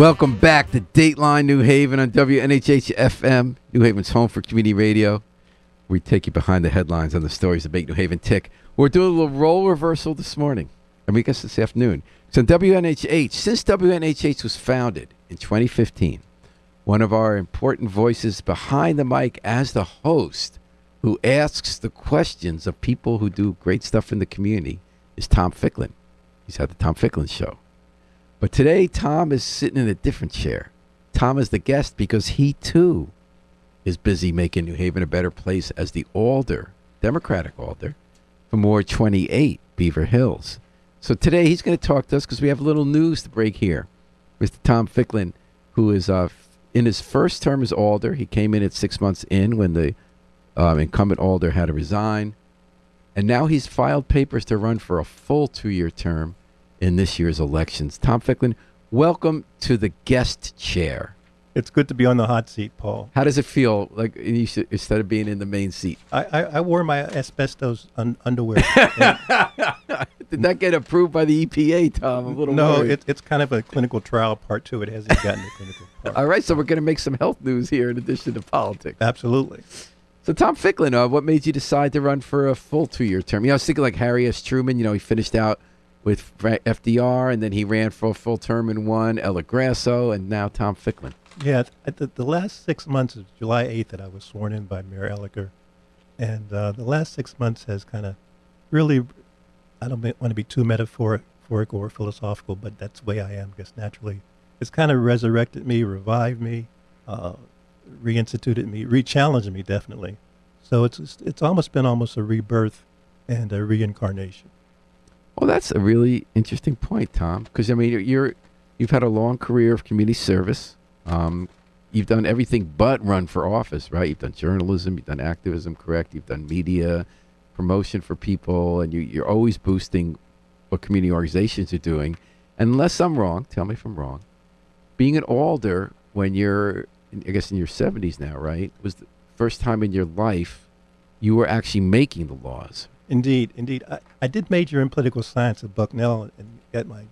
Welcome back to Dateline New Haven on WNHH-FM, New Haven's home for community radio. We take you behind the headlines on the stories that make New Haven tick. We're doing a little role reversal this morning, I mean, I guess this afternoon. So WNHH, since WNHH was founded in 2015, one of our important voices behind the mic as the host who asks the questions of people who do great stuff in the community is Tom Ficklin. He's had the Tom Ficklin Show. But today, Tom is sitting in a different chair. Tom is the guest because he, too, is busy making New Haven a better place as the alder, Democratic alder, from Ward 28, Beaver Hills. So today, he's going to talk to us because we have a little news to break here. Mr. Tom Ficklin, who is in his first term as alder. He came in at 6 months in when the incumbent alder had to resign. And now he's filed papers to run for a full two-year term in this year's elections. Tom Ficklin, welcome to the guest chair. It's good to be on the hot seat, Paul. How does it feel, like, you should, instead of being in the main seat? I wore my asbestos underwear. Did that get approved by the EPA, Tom? I'm a little worried. No, it's kind of a clinical trial part, too. It hasn't gotten to clinical part. All right, so we're going to make some health news here in addition to politics. Absolutely. So, Tom Ficklin, what made you decide to run for a full two-year term? You know, I was thinking like Harry S. Truman. You know, he finished out with FDR, and then he ran for a full term and won. Ella Grasso, and now Tom Ficklin. Yeah, the last 6 months is July 8th that I was sworn in by Mayor Elliker, and the last 6 months has kind of really, I don't want to be too metaphoric or philosophical, but that's the way I am, just naturally. It's kind of resurrected me, revived me, reinstituted me, re-challenged me, definitely. So it's almost been a rebirth and a reincarnation. Well, that's a really interesting point, Tom, because, I mean, you've had a long career of community service. You've done everything but run for office, right? You've done journalism, you've done activism, correct? You've done media, promotion for people, and you're always boosting what community organizations are doing. And unless I'm wrong, tell me if I'm wrong, being an alder when you're, I guess, in your 70s now, right, was the first time in your life you were actually making the laws. Indeed, indeed. I did major in political science at Bucknell and got my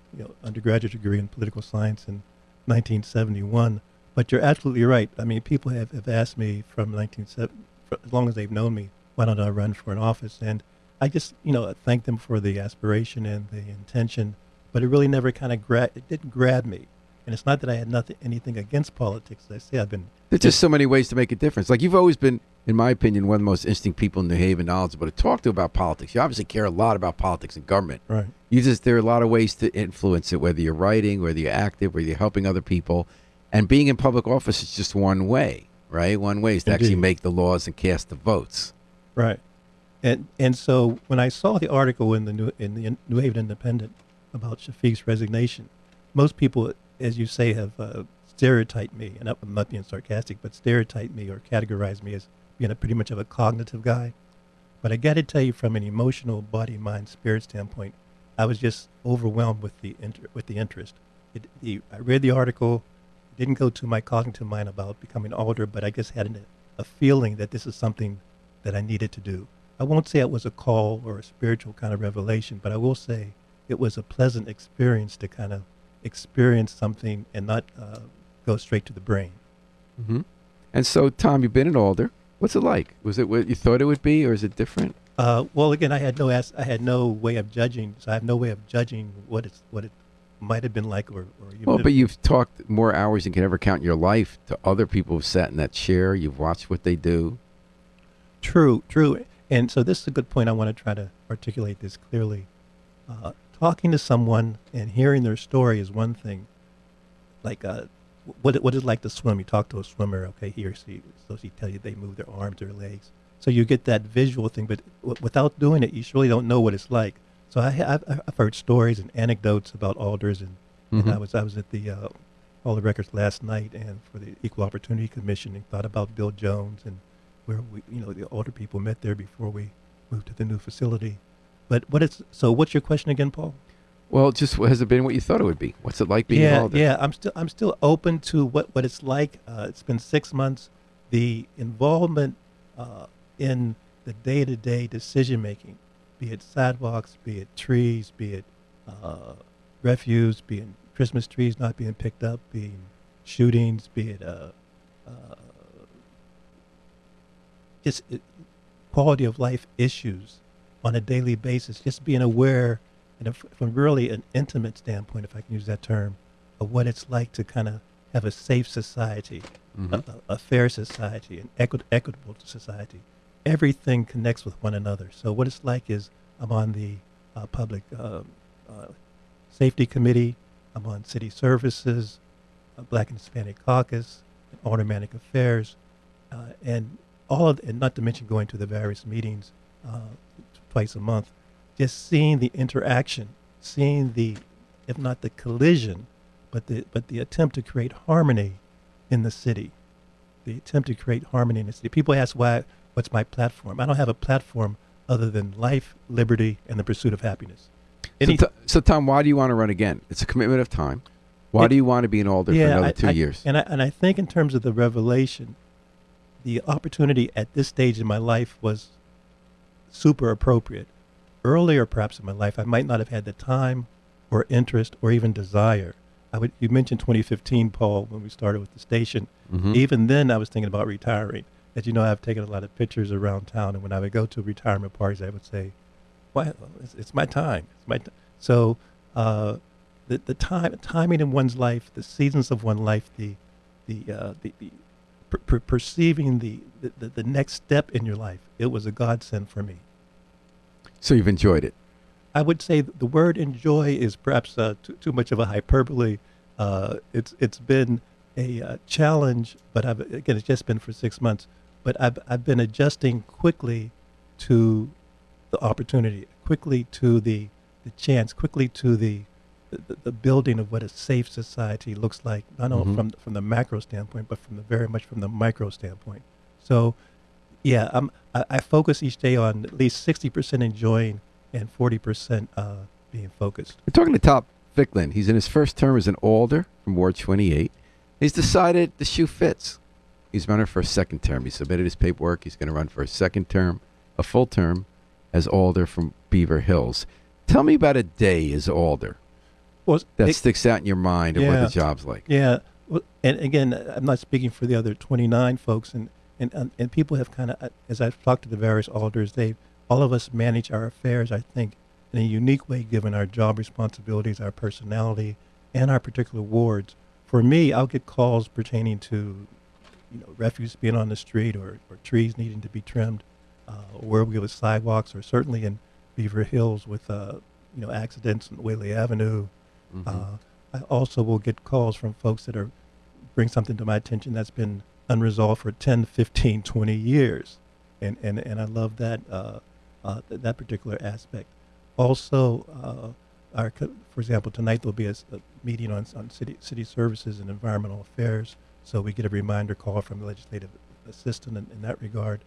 undergraduate degree in political science in 1971. But you're absolutely right. I mean, people have asked me from as long as they've known me, why don't I run for an office? And I just, thank them for the aspiration and the intention, but it really never kind of it didn't grab me. And it's not that I had anything against politics. As I say, there's just so many ways to make a difference. Like, you've always been, in my opinion, one of the most interesting people in New Haven, knowledgeable to talk to about politics. You obviously care a lot about politics and government. Right. There are a lot of ways to influence it, whether you're writing, whether you're active, whether you're helping other people. And being in public office is just one way, right? One way is to actually make the laws and cast the votes. Right. And so when I saw the article in the New Haven Independent about Shafiq's resignation, most people, as you say, have stereotyped me, and I'm not being sarcastic, but stereotyped me or categorized me as being pretty much of a cognitive guy. But I got to tell you, from an emotional body, mind, spirit standpoint, I was just overwhelmed with the interest. I read the article, didn't go to my cognitive mind about becoming alder, but I just had a feeling that this is something that I needed to do. I won't say it was a call or a spiritual kind of revelation, but I will say it was a pleasant experience to kind of experience something and not go straight to the brain. Mm-hmm. And so, Tom, you've been an alder. What's it like? Was it what you thought it would be, or is it different? Well, again, I had no way of judging, so I have no way of judging what it might have been like. Or well, but you've talked more hours than can ever count in your life to other people who've sat in that chair. You've watched what they do. True, true. And so this is a good point. I want to try to articulate this clearly. Talking to someone and hearing their story is one thing. Like, what it's like to swim. You talk to a swimmer, okay, he or she, so she tells you they move their arms, their legs. So you get that visual thing, but without doing it, you surely don't know what it's like. So I've heard stories and anecdotes about alders, and I was at the Alder Records last night, and for the Equal Opportunity Commission, and thought about Bill Jones and where we, the alder people met there before we moved to the new facility. But so what's your question again, Paul? Well, just has it been what you thought it would be? What's it like being alder? Yeah, I'm still open to what it's like. It's been 6 months. The involvement in the day-to-day decision-making, be it sidewalks, be it trees, be it refuse, be it Christmas trees not being picked up, be it shootings, be it just quality of life issues on a daily basis, just being aware, and from really an intimate standpoint, if I can use that term, of what it's like to kind of have a safe society, mm-hmm. a fair society, an equitable society. Everything connects with one another. So what it's like is I'm on the public safety committee, I'm on city services, Black and Hispanic Caucus, and automatic affairs, and all of, and not to mention going to the various meetings twice a month, just seeing the interaction, seeing the, if not the collision, but the attempt to create harmony in the city. The attempt to create harmony in the city. People ask, what's my platform? I don't have a platform other than life, liberty, and the pursuit of happiness. So Tom, why do you want to run again? It's a commitment of time. Why do you want to be an alder for another 2 years? And I think in terms of the revelation, the opportunity at this stage in my life was super appropriate. Earlier, perhaps in my life, I might not have had the time or interest or even desire. You mentioned 2015, Paul, when we started with the station. Mm-hmm. Even then, I was thinking about retiring. As you know, I've taken a lot of pictures around town, and when I would go to retirement parties, I would say, "Well, it's my time." So the timing in one's life, the seasons of one's life, perceiving the next step in your life, it was a godsend for me. So you've enjoyed it. I would say the word enjoy is perhaps too much of a hyperbole. It's been a challenge, but it's just been for 6 months. But I've been adjusting quickly to the opportunity, quickly to the chance, quickly to the building of what a safe society looks like, not only mm-hmm. from the macro standpoint, but very much from the micro standpoint. So, yeah, I focus each day on at least 60% enjoying and 40% being focused. We're talking to Tom Ficklin. He's in his first term as an alder from Ward 28. He's decided the shoe fits. He's running for a second term. He submitted his paperwork. He's going to run for a second term, a full term, as alder from Beaver Hills. Tell me about a day as alder that sticks out in your mind of what the job's like. Yeah, well, and again, I'm not speaking for the other 29 folks, and people have kind of, as I've talked to the various alders, all of us manage our affairs, I think, in a unique way, given our job responsibilities, our personality, and our particular wards. For me, I'll get calls pertaining to, refuse being on the street or trees needing to be trimmed, or where we go with sidewalks, or certainly in Beaver Hills with, accidents on Whaley Avenue. Mm-hmm. I also will get calls from folks that bring something to my attention that's been unresolved for 10, 15, 20 years. And I love that. That particular aspect. Also, for example, tonight there'll be a meeting on city services and environmental affairs, so we get a reminder call from the legislative assistant in that regard.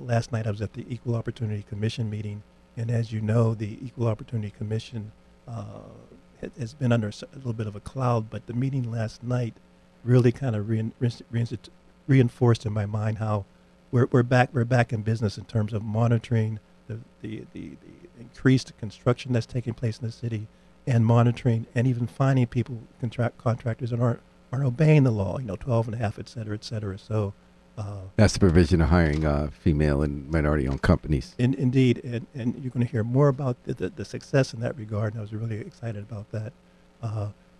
Last night I was at the Equal Opportunity Commission meeting, and as you know, the Equal Opportunity Commission has been under a little bit of a cloud, but the meeting last night really kind of reinforced in my mind how we're back in business in terms of monitoring the increased construction that's taking place in the city, and monitoring and even finding people, contractors that aren't obeying the law, 12 and a half, et cetera, et cetera. So that's the provision of hiring female and minority-owned companies. Indeed, and you're going to hear more about the success in that regard, and I was really excited about that.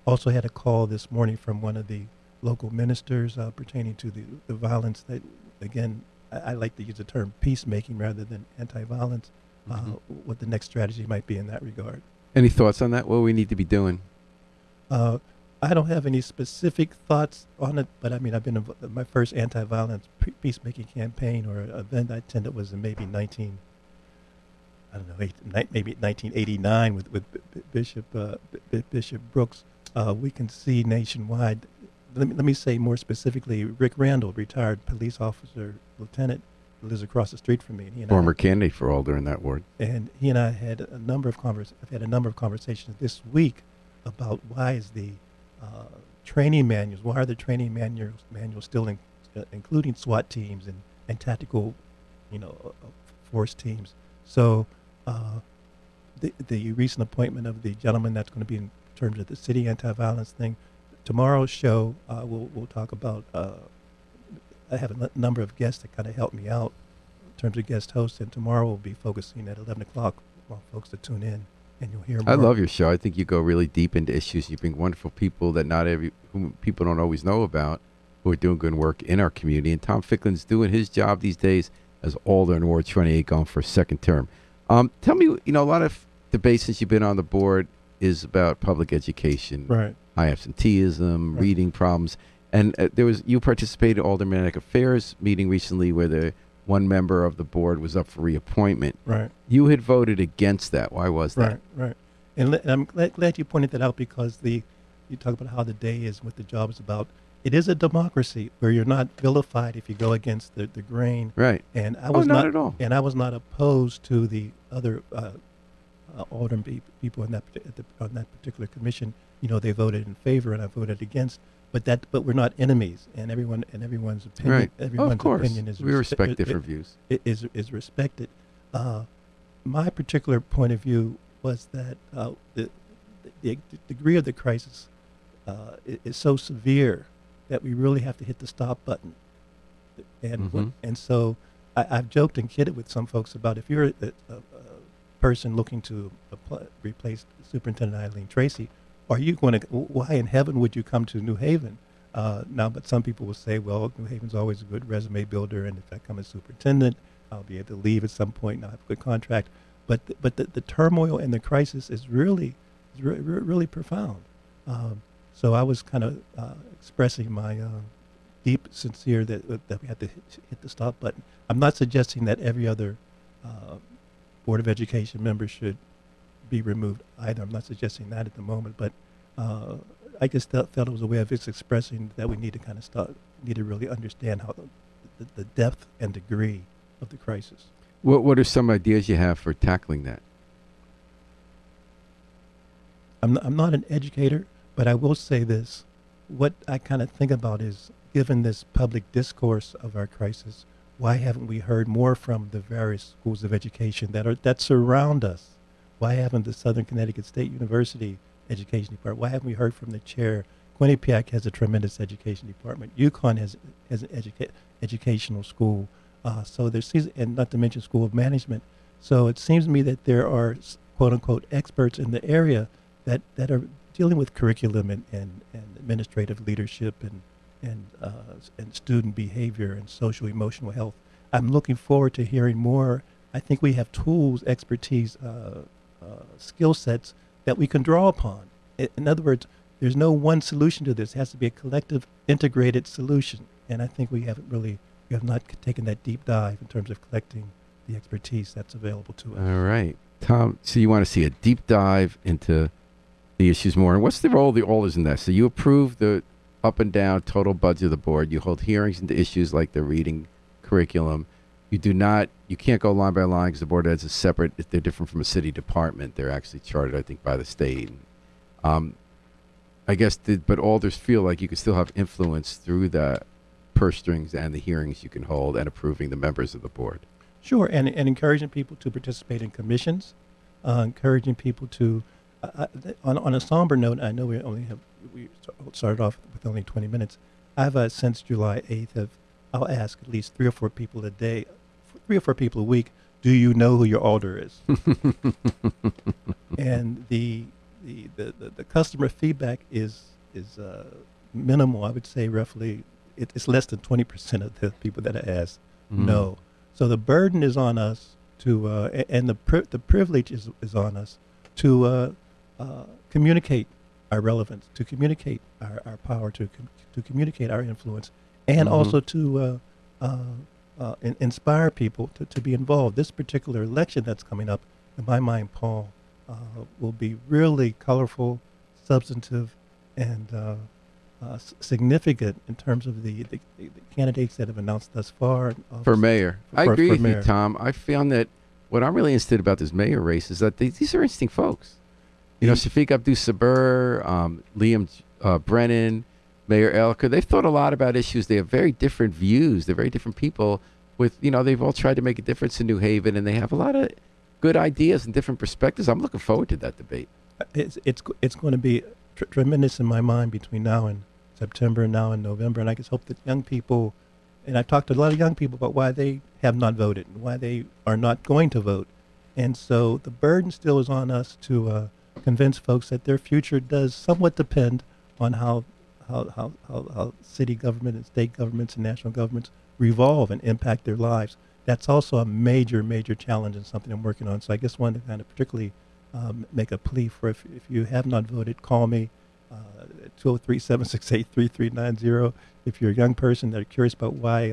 Also had a call this morning from one of the local ministers pertaining to the violence that, again, I like to use the term peacemaking rather than anti-violence, what the next strategy might be in that regard. Any thoughts on that, what we need to be doing? I don't have any specific thoughts on it, but I mean, I've been in my first anti-violence peacemaking campaign or event I attended was in maybe 1989 with Bishop Brooks. We can see nationwide. Let me say more specifically, Rick Randall, retired police officer, lieutenant, lives across the street from me. Former candidate for alder in that ward. And he and I had a number of conversations this week about why are the training manuals still including SWAT teams and tactical, force teams. So the recent appointment of the gentleman that's going to be in terms of the city anti-violence thing. Tomorrow's show, we'll talk about, I have a number of guests that kind of help me out in terms of guest hosts, and tomorrow we'll be focusing at 11 o'clock on folks to tune in, and you'll hear more. I love your show. I think you go really deep into issues. You bring wonderful people that whom people don't always know about, who are doing good work in our community. And Tom Ficklin's doing his job these days as Alder in Ward 28, going for a second term. Tell me, a lot of debate since you've been on the board is about public education, right? High absenteeism, right. Reading problems. And you participated in Aldermanic Affairs meeting recently where one member of the board was up for reappointment. Right. You had voted against that. Why was that? Right. And I'm glad you pointed that out, because you talk about how the day is, what the job is about. It is a democracy where you're not vilified if you go against the grain. Right. And I was not at all. And I was not opposed to the other alderman people on that particular commission. They voted in favor, and I voted against. But we're not enemies, and everyone's opinion. Right. Everyone's of course. Opinion is we respect different views. Is respected. My particular point of view was that the degree of the crisis is so severe that we really have to hit the stop button. And mm-hmm. And so I've joked and kidded with some folks about, if you're a person looking to replace Superintendent Eileen Tracy, are you going to? Why in heaven would you come to New Haven? Now, but some people will say, well, New Haven's always a good resume builder, and if I come as superintendent, I'll be able to leave at some point, and I'll have a good contract. But the turmoil and the crisis is really profound. So I was kind of expressing my deep sincere that we have to hit the stop button. I'm not suggesting that every other Board of Education member should be removed either. I'm not suggesting that at the moment, but I just felt it was a way of expressing that we need to kind of really understand how the depth and degree of the crisis. What are some ideas you have for tackling that? I'm not an educator, but I will say this. What I kind of think about is, given this public discourse of our crisis, why haven't we heard more from the various schools of education that surround us? Why haven't the Southern Connecticut State University Education Department? Why haven't we heard from the chair? Quinnipiac has a tremendous education department. UConn has an educational school. So there's, and not to mention School of Management. So it seems to me that there are, quote unquote, experts in the area that are dealing with curriculum and administrative leadership and student behavior and social emotional health. I'm looking forward to hearing more. I think we have tools, expertise, skill sets that we can draw upon. In other words, there's no one solution to this. It has to be a collective, integrated solution. And I think we have not taken that deep dive in terms of collecting the expertise that's available to us. All right. Tom, so you want to see a deep dive into the issues more. And what's the role of the Alders in that? So you approve the up and down total budget of the board. You hold hearings into issues like the reading curriculum. You can't go line by line because the board has a separate, they're different from a city department. They're actually chartered, I think, by the state. But alders feel like you can still have influence through the purse strings and the hearings you can hold and approving the members of the board. Sure, and encouraging people to participate in commissions, encouraging people to, on a somber note, I know we started off with only 20 minutes. Since July 8th, I'll ask at least three or four people a week, do you know who your alder is? And the customer feedback is minimal. I would say roughly it's less than 20% of the people that I asked know. So the burden is on us to, and the privilege is on us to communicate our relevance, to communicate our power, to communicate our influence, and also to inspire people to be involved. This particular election that's coming up, in my mind, Paul, will be really colorful, substantive, and significant in terms of the candidates that have announced thus far. For mayor. I agree with you, Tom. I found that what I'm really interested about this mayor race is that these are interesting folks. You know, Shafiq Abdul-Sabir, Liam Brennan, Mayor Elliker, they've thought a lot about issues. They have very different views. They're very different people with, they've all tried to make a difference in New Haven, and they have a lot of good ideas and different perspectives. I'm looking forward to that debate. it's going to be tremendous in my mind between now and September and now and November. And I just hope that young people, and I've talked to a lot of young people about why they have not voted and why they are not going to vote. And so the burden still is on us to convince folks that their future does somewhat depend on how city government and state governments and national governments revolve and impact their lives. That's also a major, major challenge and something I'm working on. So I just wanted to kind of particularly make a plea for if you have not voted, call me, 203-768-3390. If you're a young person that are curious about why,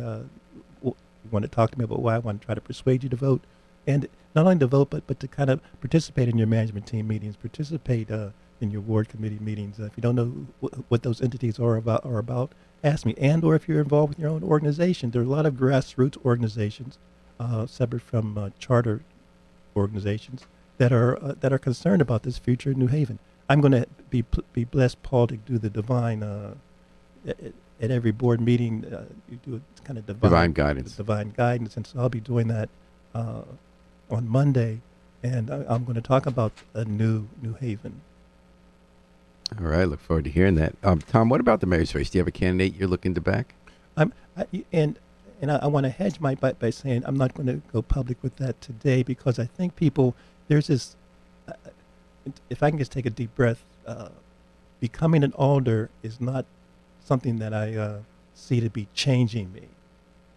you want to talk to me about why, I want to try to persuade you to vote. And not only to vote, but to kind of participate in your management team meetings, participate in your ward committee meetings. If you don't know what those entities are about, ask me. And or if you're involved with your own organization, there are a lot of grassroots organizations, separate from charter organizations, that are concerned about this future in New Haven. I'm going to be blessed, Paul, to do the divine at every board meeting. You do a kind of divine guidance, and so I'll be doing that on Monday, and I'm going to talk about a new New Haven. All right, look forward to hearing that. Tom, what about the mayor's race? Do you have a candidate you're looking to back? I want to hedge my bet by saying I'm not going to go public with that today, because I think people, there's this, if I can just take a deep breath, becoming an alder is not something that I see to be changing me,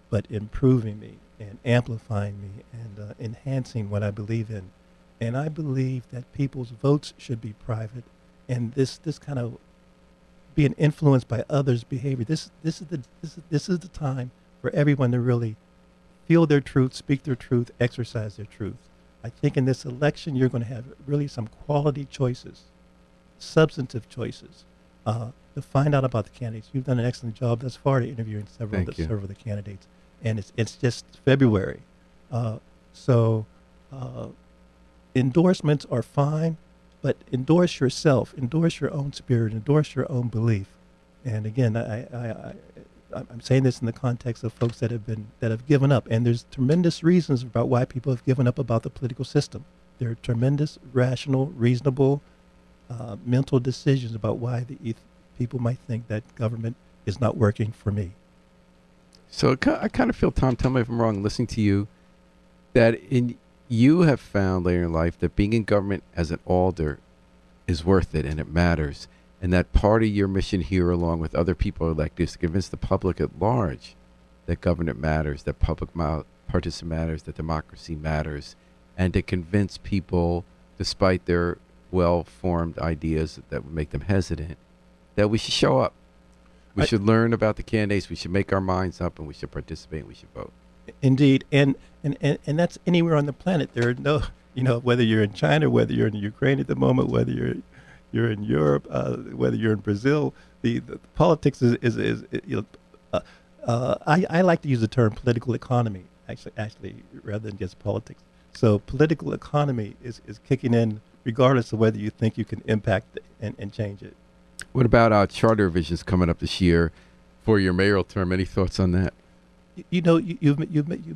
but improving me and amplifying me and enhancing what I believe in. And I believe that people's votes should be private. And this kind of being influenced by others' behavior. This is the time for everyone to really feel their truth, speak their truth, exercise their truth. I think in this election you're going to have really some quality choices, substantive choices. To find out about the candidates, you've done an excellent job thus far to interviewing several of the candidates, and it's just February, so endorsements are fine. But endorse yourself, endorse your own spirit, endorse your own belief. And again, I'm saying this in the context of folks that have given up. And there's tremendous reasons about why people have given up about the political system. There are tremendous, rational, reasonable, mental decisions about why the people might think that government is not working for me. So I kind of feel, Tom, tell me if I'm wrong, listening to you, that you have found later in life that being in government as an alder is worth it and it matters, and that part of your mission here, along with other people elected, is to convince the public at large that government matters, that public participation matters, that democracy matters, and to convince people, despite their well-formed ideas that would make them hesitant, that we should show up. We should learn about the candidates, we should make our minds up, and we should participate, and we should vote. Indeed, and that's anywhere on the planet. There are no, whether you're in China, whether you're in Ukraine at the moment, whether you're in Europe, whether you're in Brazil, the politics is I like to use the term political economy actually rather than just politics. So political economy is kicking in regardless of whether you think you can impact and change it. What about charter revisions coming up this year for your mayoral term? Any thoughts on that? You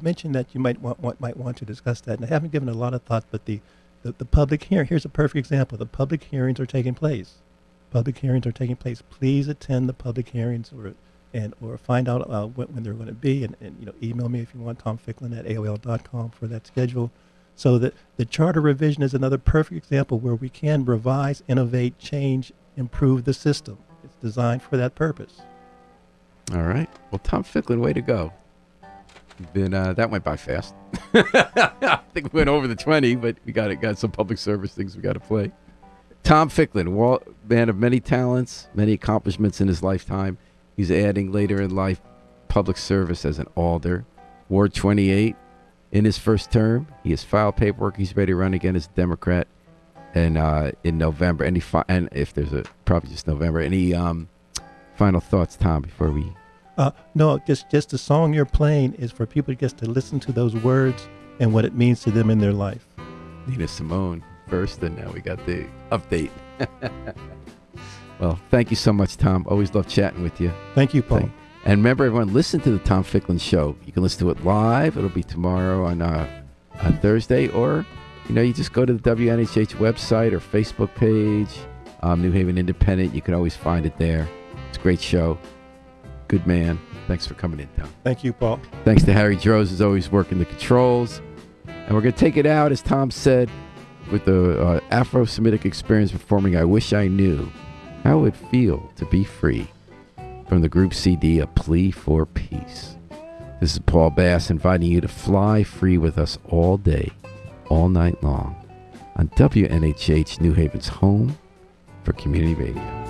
mentioned that you might want to discuss that, and I haven't given a lot of thought. But the public hearing, here's a perfect example. The public hearings are taking place. Please attend the public hearings, or find out when they're going to be, and email me if you want, tomficklin@aol.com, for that schedule. So that the charter revision is another perfect example where we can revise, innovate, change, improve the system. It's designed for that purpose. All right. Well, Tom Ficklin, way to go. That went by fast. I think we went over the 20, but we got some public service things we got to play. Tom Ficklin, man of many talents, many accomplishments in his lifetime. He's adding later in life public service as an alder. Ward 28 in his first term. He has filed paperwork. He's ready to run again as a Democrat, and in November. Probably just November. Any final thoughts, Tom, before we... No, just the song you're playing is for people just to listen to those words and what it means to them in their life. Nina Simone first, and now we got the update. Well, thank you so much, Tom. Always love chatting with you. Thank you, Paul. And remember, everyone, listen to the Tom Ficklin Show. You can listen to it live. It'll be tomorrow on Thursday, or you know, you just go to the WNHH website or Facebook page, New Haven Independent. You can always find it there. It's a great show. Good man. Thanks for coming in, Tom. Thank you, Paul. Thanks to Harry Droz, as always, working the controls. And we're going to take it out, as Tom said, with the Afro-Semitic Experience performing I Wish I Knew How It Would Feel to Be Free from the group CD, A Plea for Peace. This is Paul Bass inviting you to fly free with us all day, all night long on WNHH, New Haven's home for community radio.